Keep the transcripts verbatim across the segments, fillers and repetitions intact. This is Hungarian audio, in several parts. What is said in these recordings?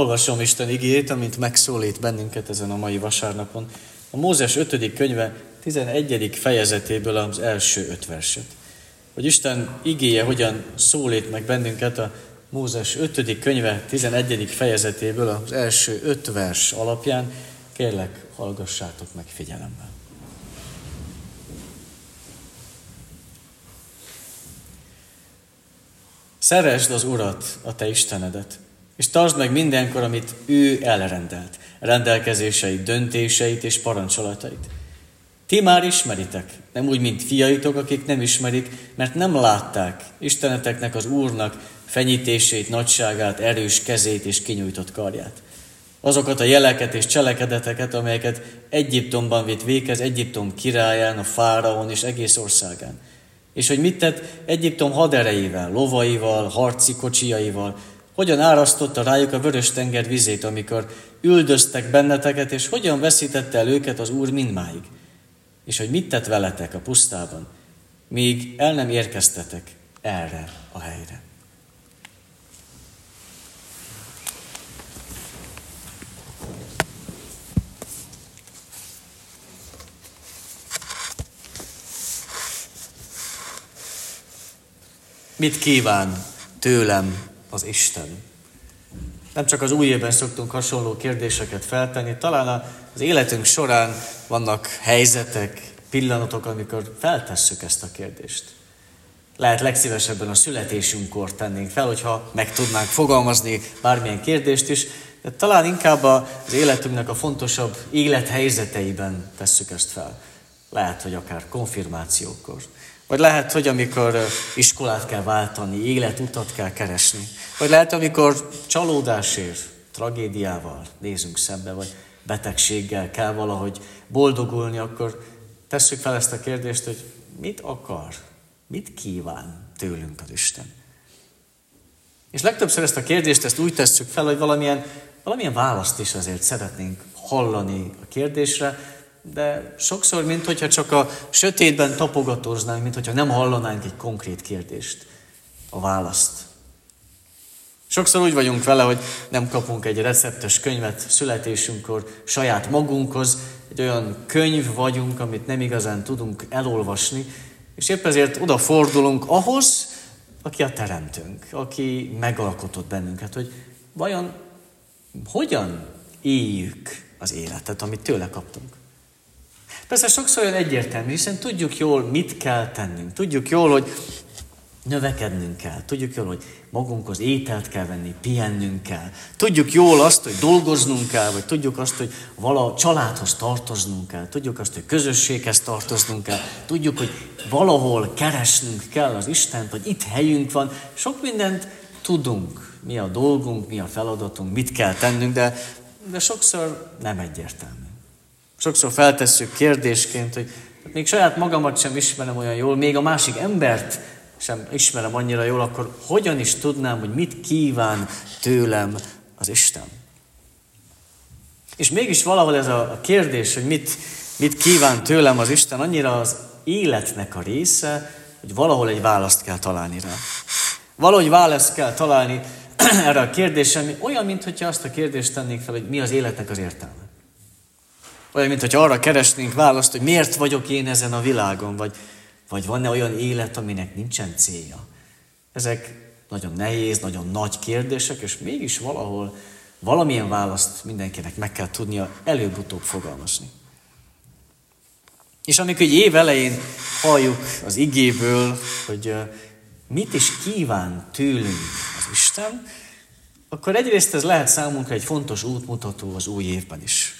Olvasom Isten igéjét, amint megszólít bennünket ezen a mai vasárnapon. A Mózes ötödik könyve tizenegyedik fejezetéből az első öt verset. Hogy Isten igéje hogyan szólít meg bennünket, a Mózes ötödik könyve tizenegyedik fejezetéből az első öt vers alapján, kérlek, hallgassátok meg figyelemmel. Szeresd az Urat, a te Istenedet, és tartsd meg mindenkor, amit ő elrendelt, rendelkezéseit, döntéseit és parancsolatait. Ti már ismeritek, nem úgy, mint fiaitok, akik nem ismerik, mert nem látták Isteneteknek, az Úrnak fenyítését, nagyságát, erős kezét és kinyújtott karját. Azokat a jeleket és cselekedeteket, amelyeket Egyiptomban vitt véghez, Egyiptom királyán, a fáraón és egész országán. És hogy mit tett Egyiptom haderejével, lovaival, harci kocsijaival, hogyan árasztotta rájuk a Vörös-tenger vizét, amikor üldöztek benneteket, és hogyan veszítette el őket az Úr mindmáig. És hogy mit tett veletek a pusztában, míg el nem érkeztetek erre a helyre. Mit kíván tőlem az Isten? Nem csak az új évben szoktunk hasonló kérdéseket feltenni, talán az életünk során vannak helyzetek, pillanatok, amikor feltesszük ezt a kérdést. Lehet legszívesebben a születésünkkor tennénk fel, hogyha meg tudnánk fogalmazni bármilyen kérdést is, de talán inkább az életünknek a fontosabb élethelyzeteiben tesszük ezt fel. Lehet, hogy akár konfirmációkor. Vagy lehet, hogy amikor iskolát kell váltani, életutat kell keresni. Vagy lehet, amikor csalódásért, tragédiával nézünk szembe, vagy betegséggel kell valahogy boldogulni, akkor tesszük fel ezt a kérdést, hogy mit akar, mit kíván tőlünk az Isten. És legtöbbször ezt a kérdést ezt úgy tesszük fel, hogy valamilyen, valamilyen választ is azért szeretnénk hallani a kérdésre, de sokszor, minthogyha csak a sötétben tapogatóznánk, minthogyha nem hallanánk egy konkrét kérdést, a választ. Sokszor úgy vagyunk vele, hogy nem kapunk egy receptes könyvet születésünkkor saját magunkhoz, egy olyan könyv vagyunk, amit nem igazán tudunk elolvasni, és épp ezért odafordulunk ahhoz, aki a teremtőnk, aki megalkotott bennünket, hogy vajon hogyan éljük az életet, amit tőle kaptunk. Persze sokszor olyan egyértelmű, hiszen tudjuk jól, mit kell tennünk. Tudjuk jól, hogy növekednünk kell. Tudjuk jól, hogy magunkhoz ételt kell venni, pihennünk kell. Tudjuk jól azt, hogy dolgoznunk kell, vagy tudjuk azt, hogy vala családhoz tartoznunk kell. Tudjuk azt, hogy közösséghez tartoznunk kell. Tudjuk, hogy valahol keresnünk kell az Istent, vagy itt helyünk van. Sok mindent tudunk. Mi a dolgunk, mi a feladatunk, mit kell tennünk, de, de sokszor nem egyértelmű. Sokszor feltesszük kérdésként, hogy még saját magamat sem ismerem olyan jól, még a másik embert sem ismerem annyira jól, akkor hogyan is tudnám, hogy mit kíván tőlem az Isten? És mégis valahol ez a kérdés, hogy mit, mit kíván tőlem az Isten, annyira az életnek a része, hogy valahol egy választ kell találni rá. Valahogy választ kell találni erre a kérdésre, ami olyan, mintha azt a kérdést tennénk fel, hogy mi az életnek az értelme. Olyan, mintha arra keresnénk választ, hogy miért vagyok én ezen a világon, vagy, vagy van-e olyan élet, aminek nincsen célja. Ezek nagyon nehéz, nagyon nagy kérdések, és mégis valahol valamilyen választ mindenkinek meg kell tudnia előbb-utóbb fogalmazni. És amikor egy év elején halljuk az igéből, hogy mit is kíván tőlünk az Isten, akkor egyrészt ez lehet számunkra egy fontos útmutató az új évben is.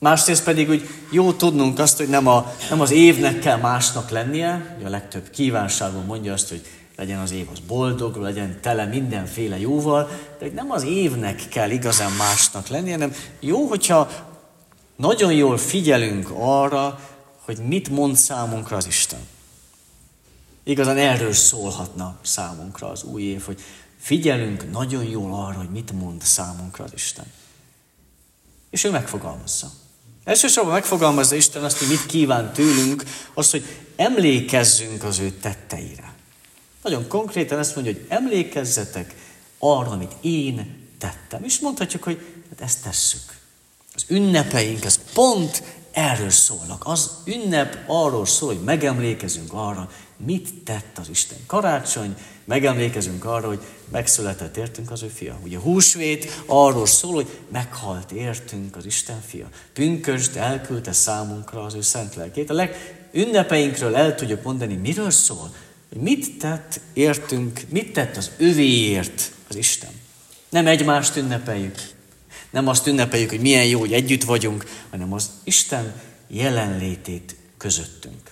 Másrészt pedig úgy jó tudnunk azt, hogy nem, a, nem az évnek kell másnak lennie, a legtöbb kívánságban mondja azt, hogy legyen az év az boldog, legyen tele mindenféle jóval, de nem az évnek kell igazán másnak lennie, hanem jó, hogyha nagyon jól figyelünk arra, hogy mit mond számunkra az Isten. Igazán erről szólhatna számunkra az új év, hogy figyelünk nagyon jól arra, hogy mit mond számunkra az Isten. És ő megfogalmazza. Elsősorban megfogalmazza Isten azt, hogy mit kíván tőlünk, azt, hogy emlékezzünk az ő tetteire. Nagyon konkrétan azt mondja, hogy emlékezzetek arra, amit én tettem. És mondhatjuk, hogy hát ezt tesszük. Az ünnepeink, ez pont erről szólnak. Az ünnep arról szól, hogy megemlékezünk arra, mit tett az Isten. Karácsony, megemlékezünk arra, hogy megszületett értünk az ő fia. Ugye húsvét arról szól, hogy meghalt értünk az Isten fia. Pünkösd elküldte számunkra az ő szent lelkét. A legünnepeinkről el tudjuk mondani, miről szól, hogy mit tett értünk, mit tett az övéért az Isten. Nem egymást ünnepeljük. Nem azt ünnepeljük, hogy milyen jó, hogy együtt vagyunk, hanem az Isten jelenlétét közöttünk.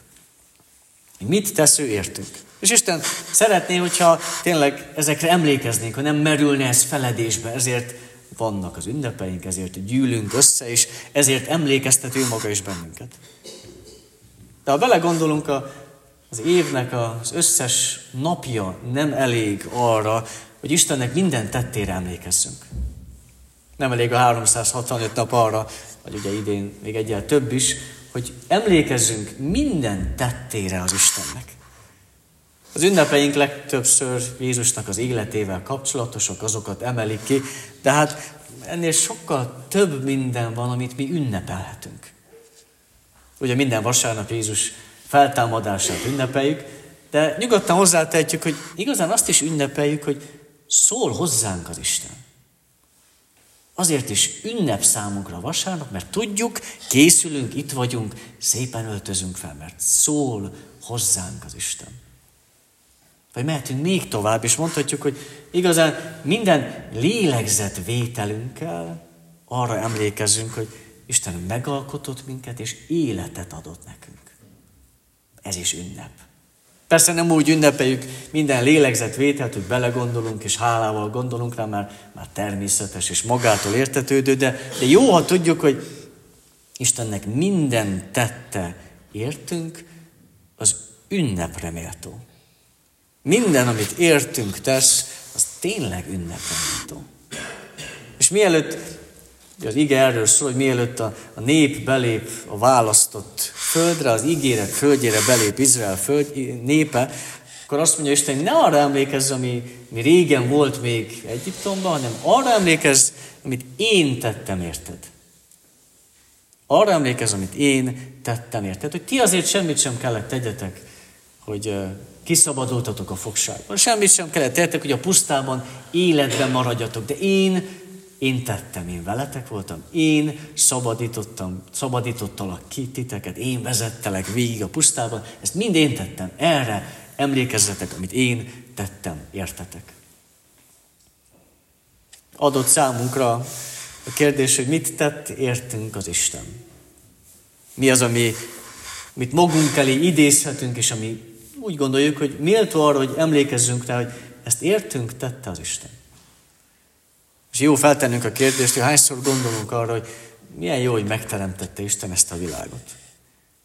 Mit tesz ő értünk? És Isten szeretné, hogyha tényleg ezekre emlékeznénk, hogy nem merülne ez feledésbe, ezért vannak az ünnepeink, ezért gyűlünk össze, és ezért emlékeztet ő maga is bennünket. De ha belegondolunk, az évnek az összes napja nem elég arra, hogy Istennek minden tettére emlékezzünk. Nem elég a háromszázhatvanöt nap arra, vagy ugye idén még egyel több is, hogy emlékezzünk minden tettére az Istennek. Az ünnepeink legtöbbször Jézusnak az életével kapcsolatosak, azokat emelik ki, de hát ennél sokkal több minden van, amit mi ünnepelhetünk. Ugye minden vasárnap Jézus feltámadását ünnepeljük, de nyugodtan hozzátehetjük, hogy igazán azt is ünnepeljük, hogy szól hozzánk az Isten. Azért is ünnep számunkra vasárnap, mert tudjuk, készülünk, itt vagyunk, szépen öltözünk fel, mert szól hozzánk az Isten. Vagy mehetünk még tovább, és mondhatjuk, hogy igazán minden lélegzetvételünkkel arra emlékezünk, hogy Isten megalkotott minket, és életet adott nekünk. Ez is ünnep. Persze nem úgy ünnepeljük minden lélegzetvételt, hogy belegondolunk és hálával gondolunk rá, már, már természetes és magától értetődő, de, de jó, ha tudjuk, hogy Istennek minden tette értünk, az ünnepre méltó. Minden, amit értünk, tesz, az tényleg ünnepre méltó. És mielőtt, az ige erről szól, hogy mielőtt a, a nép belép a választott földre, az ígéret földjére belép Izrael föld, népe, akkor azt mondja Isten, ne arra emlékezz, ami, ami régen volt még Egyiptomban, hanem arra emlékezz, amit én tettem érted. Arra emlékezz, amit én tettem érted. Hogy ti azért semmit sem kellett tegyetek, hogy uh, kiszabadultatok a fogságban. Semmit sem kellett tegyetek, hogy a pusztában életben maradjatok. De én Én tettem, én veletek voltam, én szabadítottam, szabadítottalak ki titeket, én vezettelek végig a pusztában, ezt mind én tettem, erre emlékezzetek, amit én tettem, értetek. Adott számunkra a kérdés, hogy mit tett, értünk az Isten. Mi az, ami, amit magunk elé idézhetünk, és ami úgy gondoljuk, hogy méltó arra, hogy emlékezzünk rá, hogy ezt értünk, tette az Isten. És jó feltennünk a kérdést, hogy hányszor gondolunk arra, hogy milyen jó, hogy megteremtette Isten ezt a világot.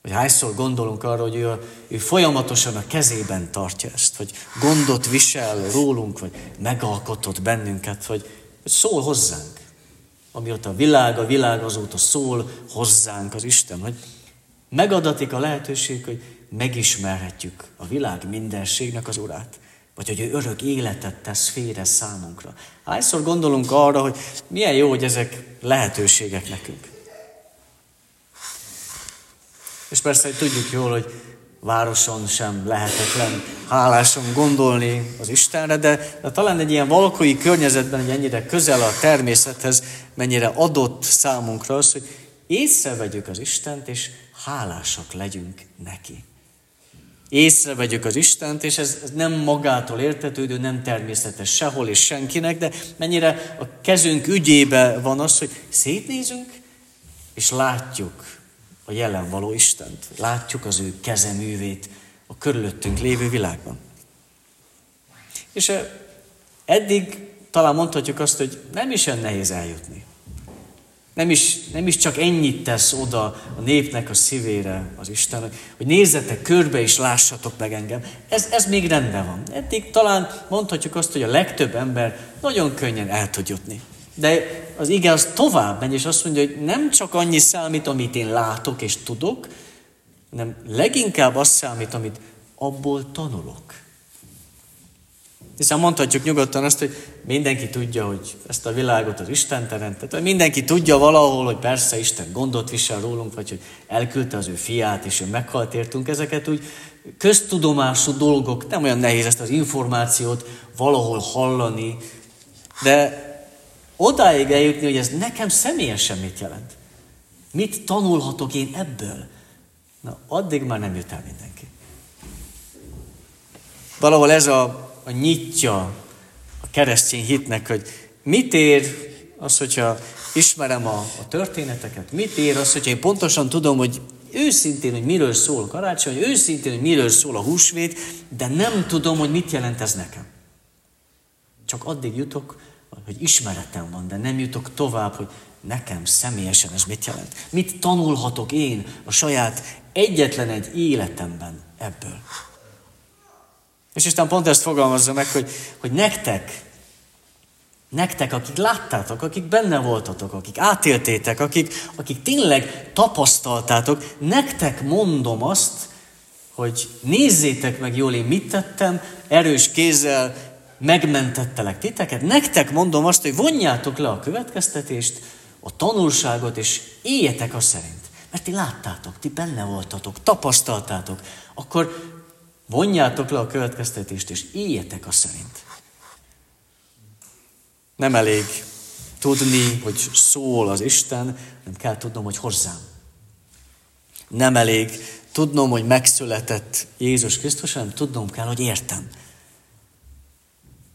Vagy hányszor gondolunk arra, hogy ő, ő folyamatosan a kezében tartja ezt, hogy gondot visel rólunk, vagy megalkotott bennünket, vagy szól hozzánk. Amióta a világ, a világ azóta szól hozzánk az Isten, hogy megadatik a lehetőség, hogy megismerhetjük a világ mindenségnek az urát. Vagy hogy ő örök életet tesz félre számunkra. Hányszor gondolunk arra, hogy milyen jó, hogy ezek lehetőségek nekünk. És persze, hogy tudjuk jól, hogy városon sem lehetetlen háláson gondolni az Istenre, de, de talán egy ilyen valkói környezetben, hogy ennyire közel a természethez, mennyire adott számunkra az, hogy észrevegyük az Istent, és hálásak legyünk neki. Észrevegyük az Istent, és ez, ez nem magától értetődő, nem természetes sehol és senkinek, de mennyire a kezünk ügyébe van az, hogy szétnézünk, és látjuk a jelen való Istent. Látjuk az ő kezeművét a körülöttünk lévő világban. És eddig talán mondhatjuk azt, hogy nem is olyan nehéz eljutni. Nem is, nem is csak ennyit tesz oda a népnek a szívére az Isten, hogy nézzetek körbe és lássatok meg engem. Ez, ez még rendben van. Eddig talán mondhatjuk azt, hogy a legtöbb ember nagyon könnyen el tud jutni. De az ige az tovább megy, és azt mondja, hogy nem csak annyi számít, amit én látok és tudok, hanem leginkább az számít, amit abból tanulok. Hiszen mondhatjuk nyugodtan azt, hogy mindenki tudja, hogy ezt a világot az Isten teremtett. Mindenki tudja valahol, hogy persze Isten gondot visel rólunk, vagy hogy elküldte az ő fiát, és ő meghalt értünk. Ezeket úgy köztudomású dolgok, nem olyan nehéz ezt az információt valahol hallani, de odáig eljutni, hogy ez nekem személyesen mit jelent. Mit tanulhatok én ebből? Na, addig már nem jut el mindenki. Valahol ez a a nyitja a keresztény hitnek, hogy mit ér az, hogyha ismerem a, a történeteket, mit ér az, hogyha én pontosan tudom, hogy őszintén, hogy miről szól karácsony, hogy őszintén, hogy miről szól a húsvét, de nem tudom, hogy mit jelent ez nekem. Csak addig jutok, hogy ismeretem van, de nem jutok tovább, hogy nekem személyesen ez mit jelent. Mit tanulhatok én a saját egyetlen egy életemben ebből? És Isten pont ezt fogalmazza meg, hogy, hogy nektek, nektek, akik láttátok, akik benne voltatok, akik átéltétek, akik, akik tényleg tapasztaltátok, nektek mondom azt, hogy nézzétek meg jól, én mit tettem, erős kézzel megmentettelek titeket. Nektek mondom azt, hogy vonjátok le a következtetést, a tanulságot, és éljetek az szerint. Mert ti láttátok, ti benne voltatok, tapasztaltátok, akkor vonjátok le a következtetést, és éljetek az szerint. Nem elég tudni, hogy szól az Isten, nem kell tudnom, hogy hozzám. Nem elég tudnom, hogy megszületett Jézus Krisztus, hanem tudnom kell, hogy értem.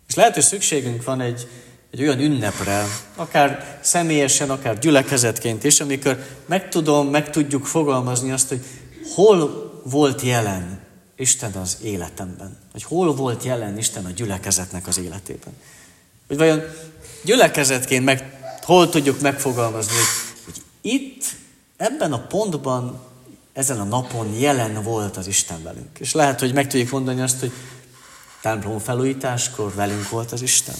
És lehet, hogy szükségünk van egy, egy olyan ünnepre, akár személyesen, akár gyülekezetként is, amikor meg tudom, meg tudjuk fogalmazni azt, hogy hol volt jelen Isten az életemben. Vagy hol volt jelen Isten a gyülekezetnek az életében. Hogy vajon gyülekezetként meg, hol tudjuk megfogalmazni, hogy, hogy itt, ebben a pontban, ezen a napon jelen volt az Isten velünk. És lehet, hogy meg tudjuk mondani azt, hogy templom felújításkor velünk volt az Isten.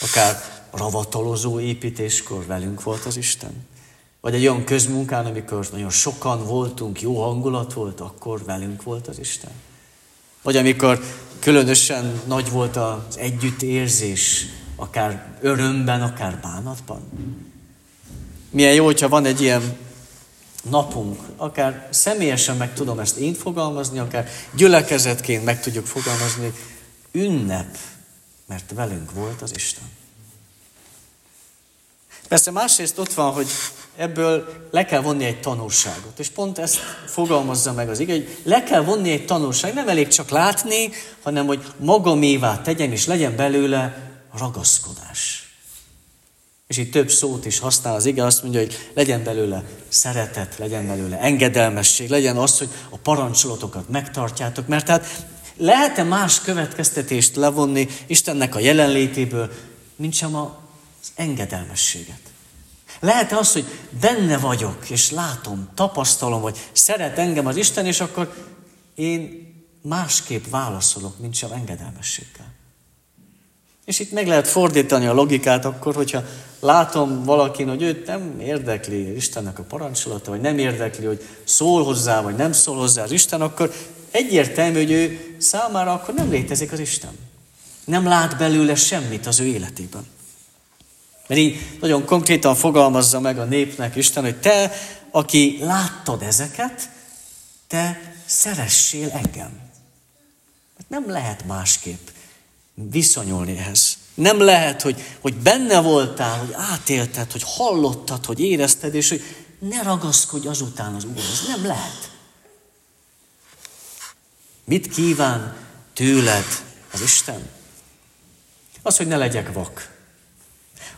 Akár ravatolozó építéskor velünk volt az Isten. Vagy egy olyan közmunkán, amikor nagyon sokan voltunk, jó hangulat volt, akkor velünk volt az Isten. Vagy amikor különösen nagy volt az együttérzés, akár örömben, akár bánatban. Milyen jó, hogyha van egy ilyen napunk, akár személyesen meg tudom ezt én fogalmazni, akár gyülekezetként meg tudjuk fogalmazni, ünnep, mert velünk volt az Isten. Persze másrészt ott van, hogy ebből le kell vonni egy tanulságot. És pont ezt fogalmazza meg az ige, hogy le kell vonni egy tanulság. Nem elég csak látni, hanem hogy magamévá tegyem, és legyen belőle ragaszkodás. És itt több szót is használ az ige, azt mondja, hogy legyen belőle szeretet, legyen belőle engedelmesség, legyen az, hogy a parancsolatokat megtartjátok. Mert hát lehet-e más következtetést levonni Istennek a jelenlétéből, mint sem az engedelmességet? Lehet az, hogy benne vagyok, és látom, tapasztalom, hogy szeret engem az Isten, és akkor én másképp válaszolok, mint sem engedelmességgel. És itt meg lehet fordítani a logikát akkor, hogyha látom valakin, hogy őt nem érdekli Istennek a parancsolata, vagy nem érdekli, hogy szól hozzá, vagy nem szól hozzá az Isten, akkor egyértelmű, hogy ő számára akkor nem létezik az Isten. Nem lát belőle semmit az ő életében. Mert így nagyon konkrétan fogalmazza meg a népnek Isten, hogy te, aki láttad ezeket, te szeressél engem. Nem lehet másképp viszonyulni ehhez. Nem lehet, hogy, hogy benne voltál, hogy átélted, hogy hallottad, hogy érezted, és hogy ne ragaszkodj azután az Úrhoz. Nem lehet. Mit kíván tőled az Isten? Az, hogy ne legyek vak.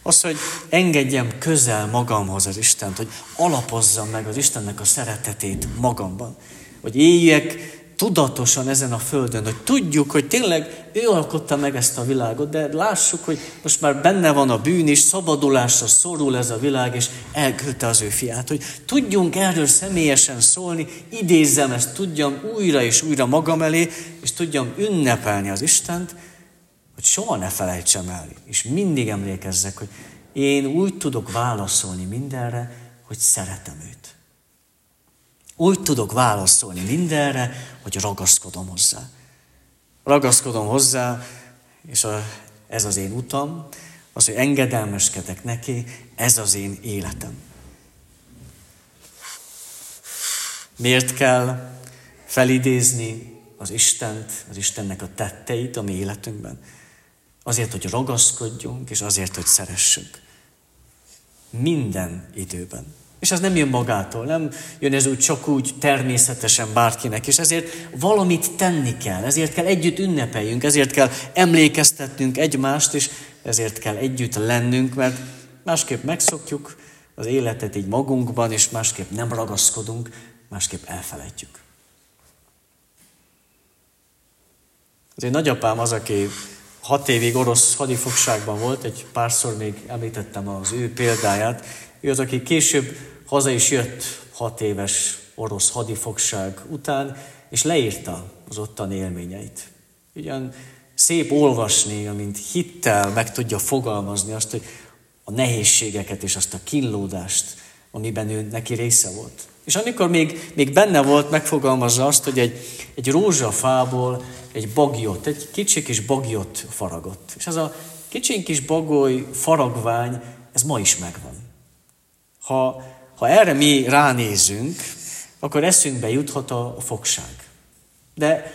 Az, hogy engedjem közel magamhoz az Istent, hogy alapozzam meg az Istennek a szeretetét magamban. Hogy éljek tudatosan ezen a földön, hogy tudjuk, hogy tényleg ő alkotta meg ezt a világot, de lássuk, hogy most már benne van a bűn, és szabadulásra szorul ez a világ, és elküldte az ő fiát. Hogy tudjunk erről személyesen szólni, idézzem ezt, tudjam újra és újra magam elé, és tudjam ünnepelni az Istent, hogy soha ne felejtsem el, és mindig emlékezzek, hogy én úgy tudok válaszolni mindenre, hogy szeretem őt. Úgy tudok válaszolni mindenre, hogy ragaszkodom hozzá. Ragaszkodom hozzá, és a, ez az én utam, az, hogy engedelmeskedek neki, ez az én életem. Miért kell felidézni az Istent, az Istennek a tetteit a mi életünkben? Azért, hogy ragaszkodjunk, és azért, hogy szeressünk. Minden időben. És ez nem jön magától, nem jön ez úgy csak úgy természetesen bárkinek, és ezért valamit tenni kell, ezért kell együtt ünnepeljünk, ezért kell emlékeztetnünk egymást, és ezért kell együtt lennünk, mert másképp megszokjuk az életet így magunkban, és másképp nem ragaszkodunk, másképp elfelejtjük. Az én nagyapám az, aki hat évig orosz hadifogságban volt, egy párszor még említettem az ő példáját. Ő az, aki később haza is jött hat éves orosz hadifogság után, és leírta az ottani élményeit. Ugyan szép olvasni, amint hittel meg tudja fogalmazni azt, hogy a nehézségeket és azt a kínlódást, amiben ő neki része volt. És amikor még, még benne volt, megfogalmazza azt, hogy egy, egy rózsafából egy bagyot, egy kicsi kis bagyot faragott. És ez a kicsi kis bagoly faragvány, ez ma is megvan. Ha, ha erre mi ránézünk, akkor eszünkbe juthat a fogság. De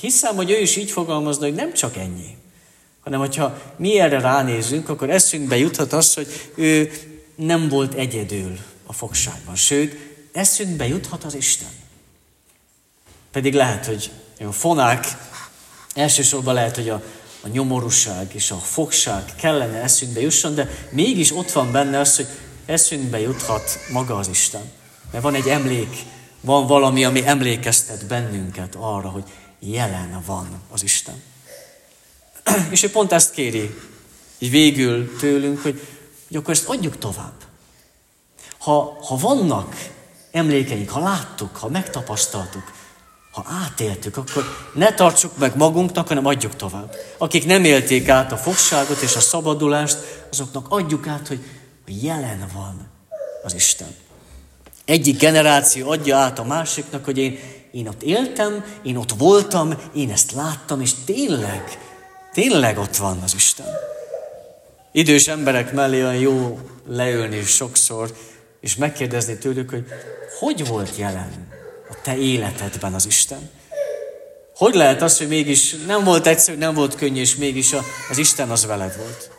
hiszem, hogy ő is így fogalmazna, hogy nem csak ennyi, hanem hogyha mi erre ránézünk, akkor eszünkbe juthat az, hogy ő nem volt egyedül a fogságban. Sőt, eszünkbe juthat az Isten. Pedig lehet, hogy a fonák, elsősorban lehet, hogy a, a nyomorúság és a fogság kellene eszünkbe jusson, de mégis ott van benne az, hogy eszünkbe juthat maga az Isten. Mert van egy emlék, van valami, ami emlékeztet bennünket arra, hogy jelen van az Isten. És ő pont ezt kéri így végül tőlünk, hogy, hogy akkor ezt adjuk tovább. Ha, ha vannak emlékeink, ha láttuk, ha megtapasztaltuk, ha átéltük, akkor ne tartsuk meg magunknak, hanem adjuk tovább. Akik nem élték át a fogságot és a szabadulást, azoknak adjuk át, hogy jelen van az Isten. Egyik generáció adja át a másiknak, hogy én, én ott éltem, én ott voltam, én ezt láttam, és tényleg, tényleg ott van az Isten. Idős emberek mellé olyan jó leülni sokszor, és megkérdezni tőlük, hogy hogy volt jelen a te életedben az Isten? Hogy lehet az, hogy mégis nem volt egyszerű, nem volt könnyű, és mégis az Isten az veled volt?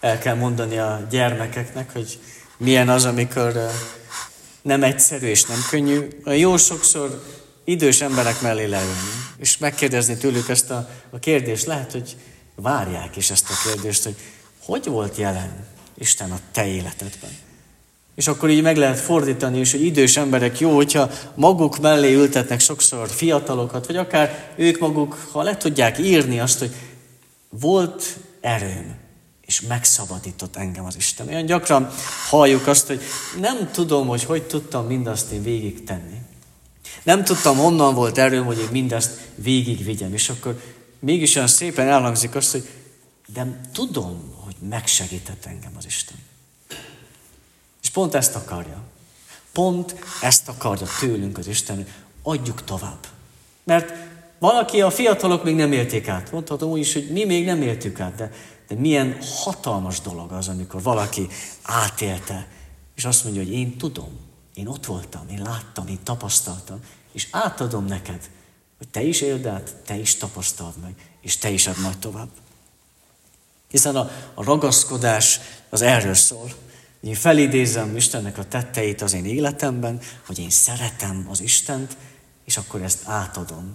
El kell mondani a gyermekeknek, hogy milyen az, amikor nem egyszerű és nem könnyű. Jó sokszor idős emberek mellé leülni, és megkérdezni tőlük ezt a, a kérdést. Lehet, hogy várják is ezt a kérdést, hogy hogy volt jelen Isten a te életedben. És akkor így meg lehet fordítani is, hogy idős emberek jó, hogyha maguk mellé ültetnek sokszor fiatalokat, vagy akár ők maguk, ha le tudják írni azt, hogy volt erőm, és megszabadított engem az Isten. Olyan gyakran halljuk azt, hogy nem tudom, hogy hogy tudtam mindazt én végig tenni. Nem tudtam, honnan volt erőm, hogy én mindezt végigvigyem. És akkor mégis olyan szépen elhangzik azt, hogy de tudom, hogy megsegített engem az Isten. És pont ezt akarja. Pont ezt akarja tőlünk az Isten, hogy adjuk tovább. Mert valaki, a fiatalok még nem élték át. Mondhatom úgy is, hogy mi még nem éltük át, de De milyen hatalmas dolog az, amikor valaki átélte, és azt mondja, hogy én tudom, én ott voltam, én láttam, én tapasztaltam, és átadom neked, hogy te is éld át, te is tapasztald meg, és te is add majd tovább. Hiszen a, a ragaszkodás az erről szól. Én felidézem Istennek a tetteit az én életemben, hogy én szeretem az Istent, és akkor ezt átadom.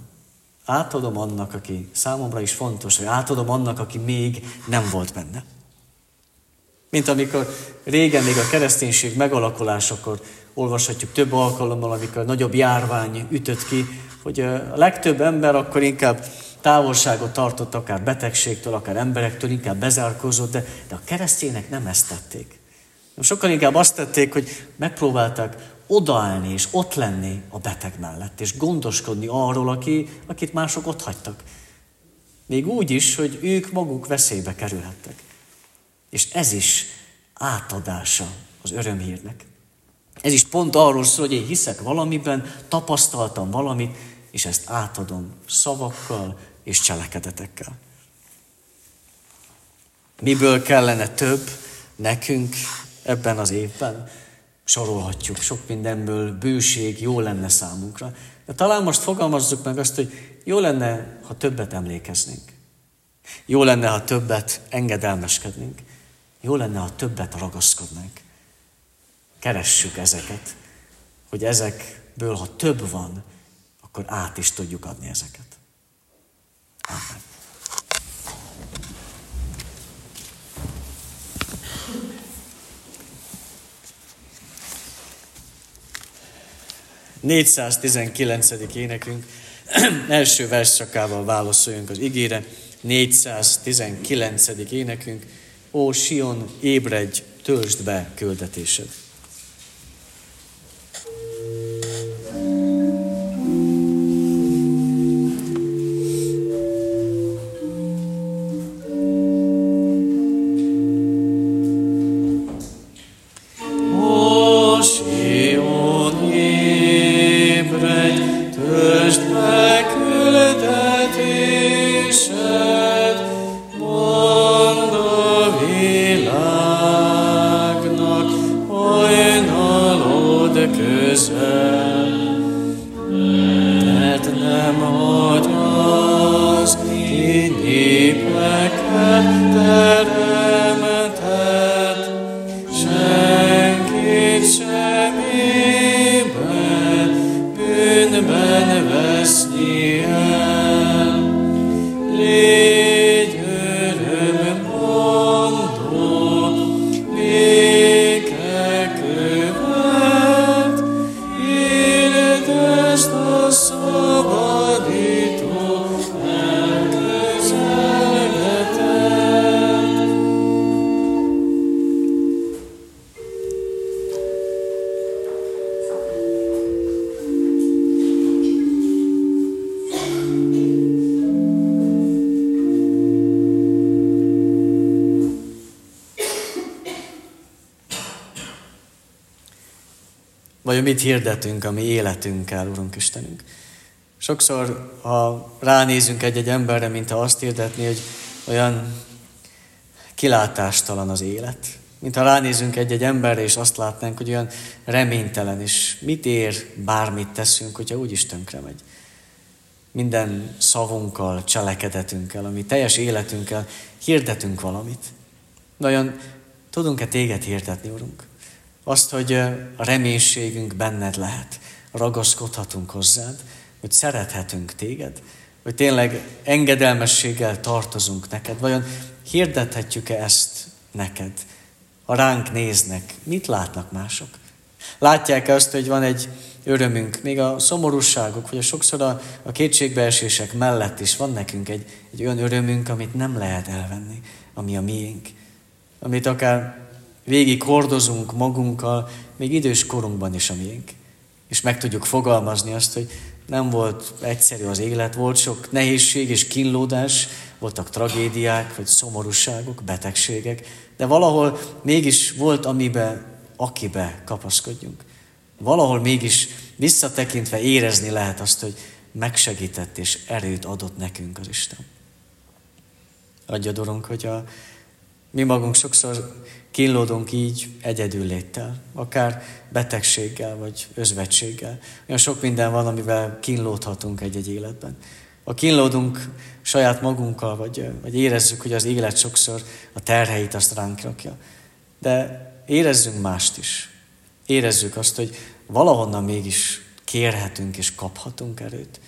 Átadom annak, aki számomra is fontos, hogy átadom annak, aki még nem volt benne. Mint amikor régen még a kereszténység megalakulásakor olvashatjuk több alkalommal, amikor nagyobb járvány ütött ki, hogy a legtöbb ember akkor inkább távolságot tartott, akár betegségtől, akár emberektől, inkább bezárkózott, de, de a keresztények nem ezt tették. Sokan inkább azt tették, hogy megpróbálták odaállni és ott lenni a beteg mellett, és gondoskodni arról, aki, akit mások ott hagytak. Még úgy is, hogy ők maguk veszélybe kerülhettek. És ez is átadása az örömhírnek. Ez is pont arról szól, hogy én hiszek valamiben, tapasztaltam valamit, és ezt átadom szavakkal és cselekedetekkel. Miből kellene több nekünk ebben az évben? Sorolhatjuk, sok mindenből bőség jó lenne számunkra. De talán most fogalmazzuk meg azt, hogy jó lenne, ha többet emlékeznénk. Jó lenne, ha többet engedelmeskednénk. Jó lenne, ha többet ragaszkodnánk. Keressük ezeket, hogy ezekből, ha több van, akkor át is tudjuk adni ezeket. Amen. négyszáztizenkilencedik énekünk első versszakával válaszoljunk az igére. négyszáztizenkilencedik énekünk, Ó Sion, ébredj, töltsd be küldetésed. Vajon mit hirdetünk a mi életünkkel, Urunk Istenünk? Sokszor, ha ránézünk egy-egy emberre, mintha azt hirdetné, hogy olyan kilátástalan az élet. Mintha ránézünk egy-egy emberre, és azt látnánk, hogy olyan reménytelen, és mit ér, bármit teszünk, hogyha úgyis tönkre megy. Minden szavunkkal, cselekedetünkkel, a mi teljes életünkkel hirdetünk valamit. Vajon tudunk-e téged hirdetni, Urunk? Azt, hogy a reménységünk benned lehet, ragaszkodhatunk hozzád, hogy szerethetünk téged, hogy tényleg engedelmességgel tartozunk neked. Vajon hirdethetjük-e ezt neked? Ha ránk néznek, mit látnak mások? Látják-e azt, hogy van egy örömünk, még a szomorúságok, vagy a sokszor a, a kétségbeesések mellett is van nekünk egy, egy olyan örömünk, amit nem lehet elvenni, ami a miénk, amit akár végig hordozunk magunkkal, még idős korunkban is a miénk. És meg tudjuk fogalmazni azt, hogy nem volt egyszerű az élet, volt sok nehézség és kínlódás, voltak tragédiák, vagy szomorúságok, betegségek, de valahol mégis volt, amibe, akibe kapaszkodjunk. Valahol mégis visszatekintve érezni lehet azt, hogy megsegített és erőt adott nekünk az Isten. Adjad, Urunk, hogy a mi magunk sokszor kínlódunk így egyedülléttel, akár betegséggel, vagy özvegységgel. Olyan sok minden van, amivel kínlódhatunk egy-egy életben. Ha kínlódunk saját magunkkal, vagy, vagy érezzük, hogy az élet sokszor a terheit azt ránk rakja. De érezzünk mást is. Érezzük azt, hogy valahonnan mégis kérhetünk és kaphatunk erőt.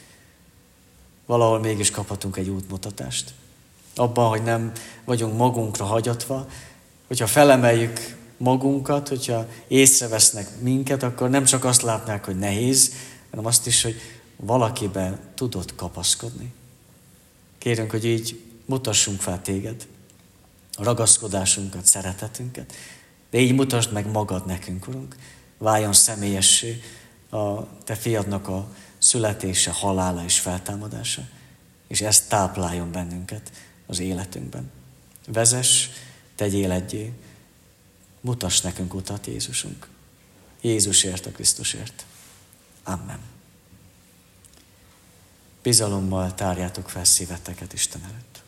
Valahol mégis kaphatunk egy útmutatást. Abban, hogy nem vagyunk magunkra hagyatva, hogyha felemeljük magunkat, hogyha észrevesznek minket, akkor nem csak azt látnák, hogy nehéz, hanem azt is, hogy valakiben tudod kapaszkodni. Kérünk, hogy így mutassunk fel téged, a ragaszkodásunkat, szeretetünket, de így mutasd meg magad nekünk, Urunk. Váljon személyessé a te fiadnak a születése, halála és feltámadása, és ezt tápláljon bennünket az életünkben. Vezess, tegyél egyé, Mutass nekünk utat, Jézusunk. Jézusért, a Krisztusért. Amen. Bizalommal tárjátok fel szíveteket Isten előtt.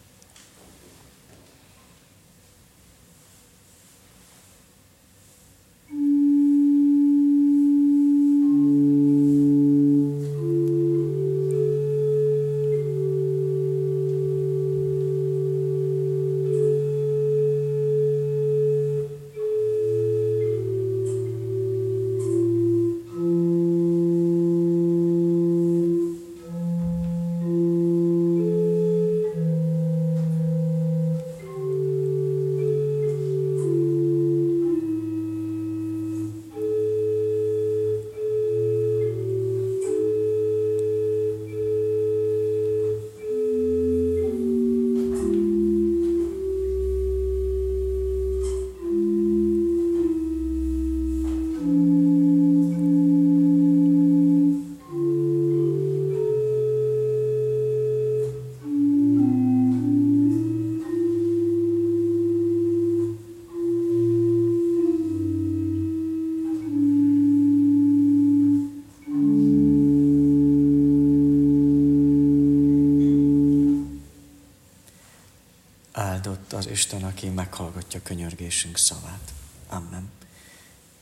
Áldott az Isten, aki meghallgatja könyörgésünk szavát. Amen.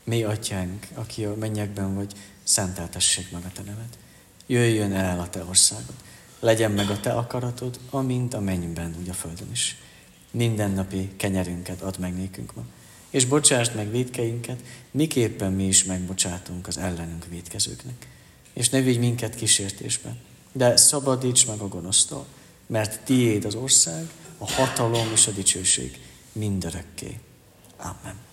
Mi atyánk, aki a mennyekben vagy, szenteltessék meg a te neved. Jöjjön el a te országod. Legyen meg a te akaratod, amint a mennyben, úgy a földön is. Mindennapi kenyerünket add meg nékünk ma. És bocsásd meg vétkeinket, miképpen mi is megbocsátunk az ellenünk vétkezőknek. És ne vigy minket kísértésbe, de szabadíts meg a gonosztól, mert tiéd az ország, a hatalom és a dicsőség mindörökké. Amen.